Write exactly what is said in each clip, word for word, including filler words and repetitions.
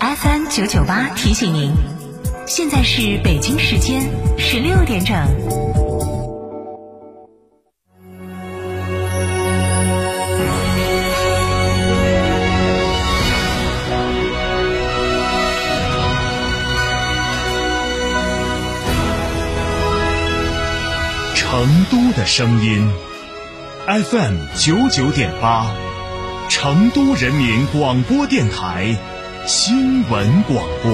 F M 九九八提醒您，现在是北京时间十六点整。成都的声音 F M 九九点八，成都人民广播电台新闻广播。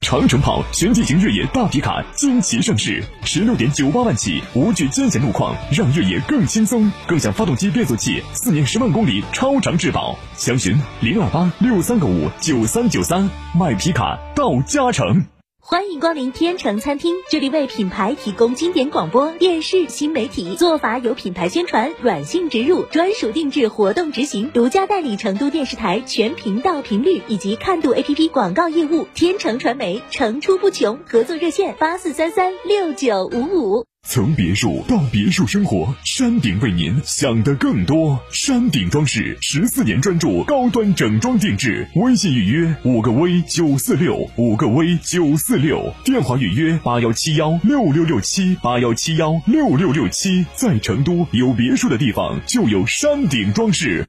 长城跑全地形越野大体卡惊奇上市，十六点九八万起，无惧艰险路况，让越野更轻松。更享发动机变速器四年十万公里超长质保，详询零二八六三个五九三九三，卖皮卡到嘉诚。欢迎光临天成餐厅，这里为品牌提供经典广播电视新媒体做法，有品牌宣传、软性植入、专属定制、活动执行，独家代理成都电视台全频道频率以及看度 A P P 广告业务。天成传媒，层出不穷，合作热线八四三三六九五五。从别墅到别墅生活，山顶为您想得更多。山顶装饰十四年专注高端整装定制，微信预约五个 V 九四六五个 V 九四六，电话预约八幺七幺六六六七八幺七幺六六六七。在成都有别墅的地方就有山顶装饰。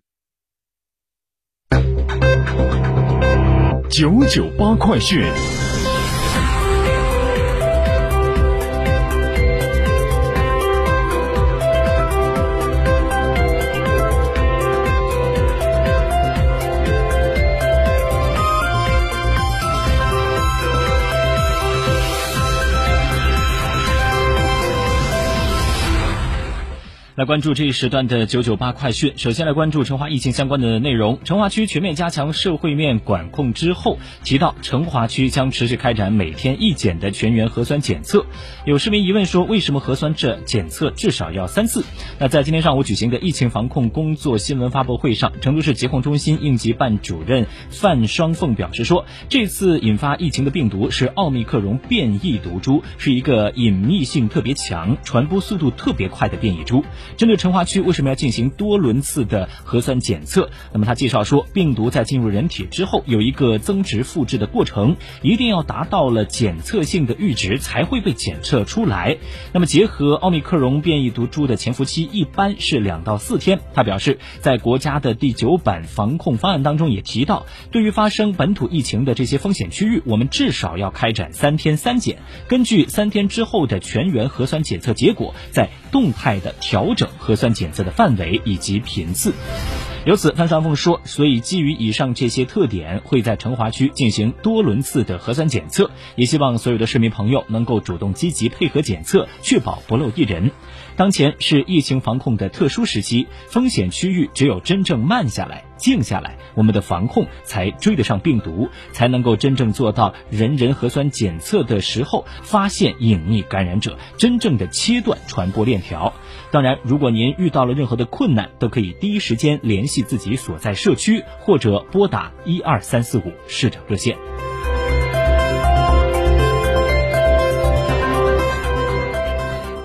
九九八快讯。来关注这一时段的九九八快讯。首先来关注成华疫情相关的内容。成华区全面加强社会面管控之后，提到成华区将持续开展每天一检的全员核酸检测。有市民疑问说，为什么核酸这检测至少要三次？那在今天上午举行的疫情防控工作新闻发布会上，成都市疾控中心应急办主任范双凤表示说，这次引发疫情的病毒是奥密克戎变异毒株，是一个隐匿性特别强、传播速度特别快的变异株。针对成华区为什么要进行多轮次的核酸检测，那么他介绍说，病毒在进入人体之后有一个增值复制的过程，一定要达到了检测性的阈值才会被检测出来。那么结合奥密克戎变异毒株的潜伏期一般是两到四天，他表示，在国家的第九版防控方案当中也提到，对于发生本土疫情的这些风险区域，我们至少要开展三天三检，根据三天之后的全员核酸检测结果，在动态的调整核酸检测的范围以及频次。由此，范双凤说，所以基于以上这些特点，会在成华区进行多轮次的核酸检测，也希望所有的市民朋友能够主动积极配合检测，确保不漏一人。当前是疫情防控的特殊时期，风险区域只有真正慢下来、静下来，我们的防控才追得上病毒，才能够真正做到人人核酸检测的时候发现隐匿感染者，真正的切断传播链条。当然，如果您遇到了任何的困难，都可以第一时间联系自己所在社区，或者拨打一二三四五市长热线。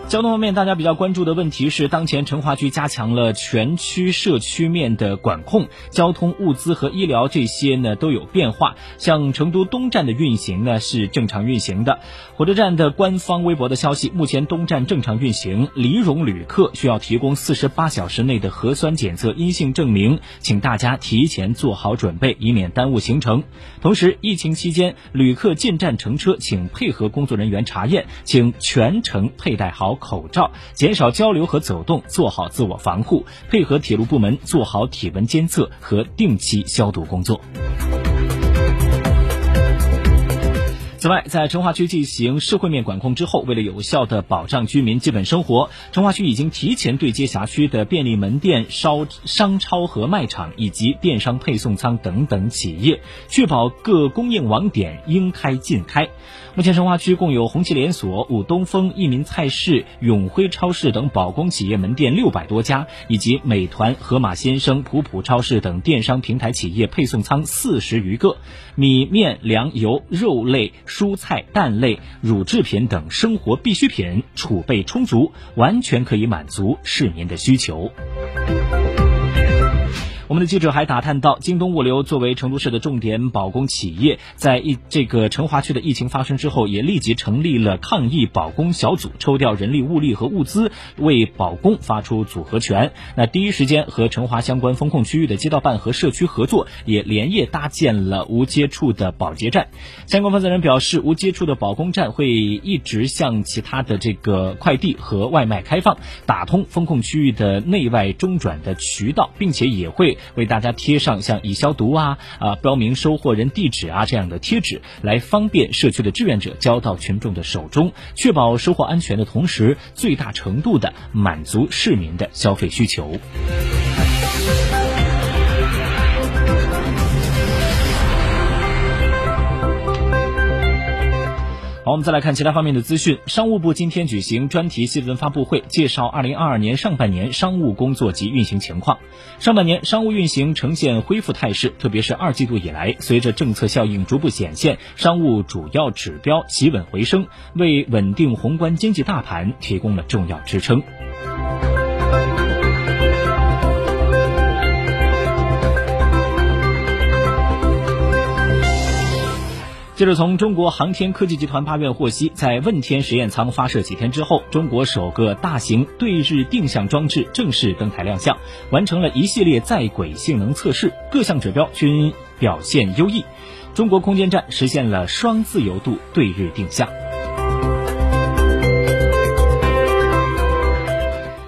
交通方面，大家比较关注的问题是，当前成华区加强了全区社区面的管控，交通、物资和医疗这些呢都有变化。像成都东站的运行呢是正常运行的。火车站的官方微博的消息，目前东站正常运行，离蓉旅客需要提供四十八小时内的核酸检测阴性证明，请大家提前做好准备，以免耽误行程。同时，疫情期间旅客进站乘车，请配合工作人员查验，请全程佩戴好口罩，减少交流和走动，做好自我防护，配合铁路部门做好体温监测和定期消毒工作。此外，在成华区进行社会面管控之后，为了有效的保障居民基本生活，成华区已经提前对接辖区的便利门店、商超和卖场以及电商配送仓等等企业，确保各供应网点应开尽开。目前成华区共有红旗连锁、武东风、益民菜市、永辉超市等保供企业门店六百多家，以及美团、盒马鲜生、普普超市等电商平台企业配送仓四十余个，米面粮油肉类蔬菜、蛋类、乳制品等生活必需品储备充足，完全可以满足市民的需求。我们的记者还打探到，京东物流作为成都市的重点保供企业，在一这个成华区的疫情发生之后，也立即成立了抗疫保供小组，抽调人力、物力和物资，为保供发出组合拳。那第一时间和成华相关风控区域的街道办和社区合作，也连夜搭建了无接触的保洁站。相关负责人表示，无接触的保供站会一直向其他的这个快递和外卖开放，打通风控区域的内外中转的渠道，并且也会为大家贴上像已消毒啊、啊标明收货人地址啊这样的贴纸，来方便社区的志愿者交到群众的手中，确保收货安全的同时，最大程度的满足市民的消费需求。好，我们再来看其他方面的资讯。商务部今天举行专题新闻发布会，介绍二零二二年上半年商务工作及运行情况。上半年商务运行呈现恢复态势，特别是二季度以来，随着政策效应逐步显现，商务主要指标企稳回升，为稳定宏观经济大盘提供了重要支撑。接着从中国航天科技集团八院获悉，在问天实验舱发射几天之后，中国首个大型对日定向装置正式登台亮相，完成了一系列在轨性能测试，各项指标均表现优异，中国空间站实现了双自由度对日定向。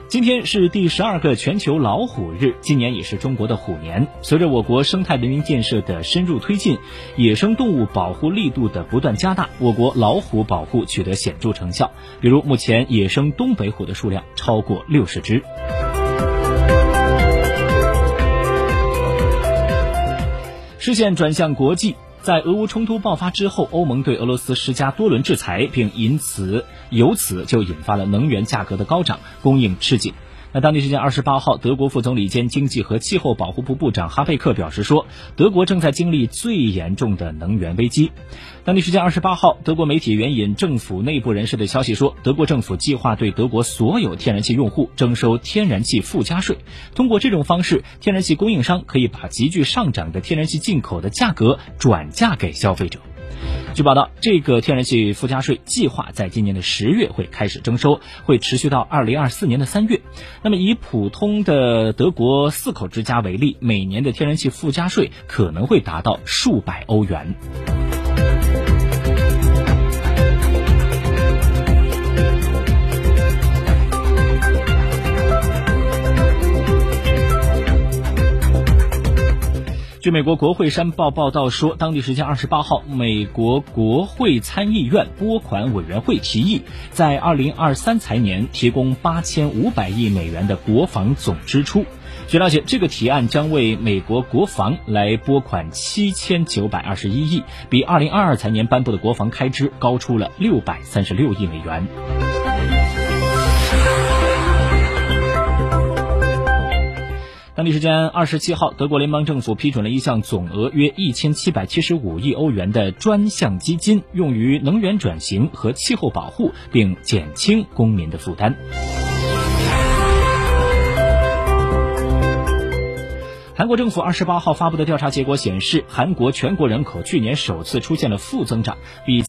今天是第十二个全球老虎日，今年也是中国的虎年。随着我国生态文明建设的深入推进，野生动物保护力度的不断加大，我国老虎保护取得显著成效。比如，目前野生东北虎的数量超过六十只。视线转向国际。在俄乌冲突爆发之后，欧盟对俄罗斯施加多轮制裁，并因此由此就引发了能源价格的高涨，供应吃紧。那当地时间二十八号，德国副总理兼经济和气候保护部部长哈贝克表示说，德国正在经历最严重的能源危机。当地时间二十八号，德国媒体援引政府内部人士的消息说，德国政府计划对德国所有天然气用户征收天然气附加税。通过这种方式，天然气供应商可以把急剧上涨的天然气进口的价格转嫁给消费者。据报道，这个天然气附加税计划在今年的十月会开始征收，会持续到二零二四年的三月。那么，以普通的德国四口之家为例，每年的天然气附加税可能会达到数百欧元。据美国国会山报报道说，当地时间二十八号，美国国会参议院拨款委员会提议，在二零二三财年提供八千五百亿美元的国防总支出。据了解，这个提案将为美国国防来拨款七千九百二十一亿，比二零二二财年颁布的国防开支高出了六百三十六亿美元。当地时间二十七号，德国联邦政府批准了一项总额约一千七百七十五亿欧元的专项基金，用于能源转型和气候保护，并减轻公民的负担。韩国政府二十八号发布的调查结果显示，韩国全国人口去年首次出现了负增长，比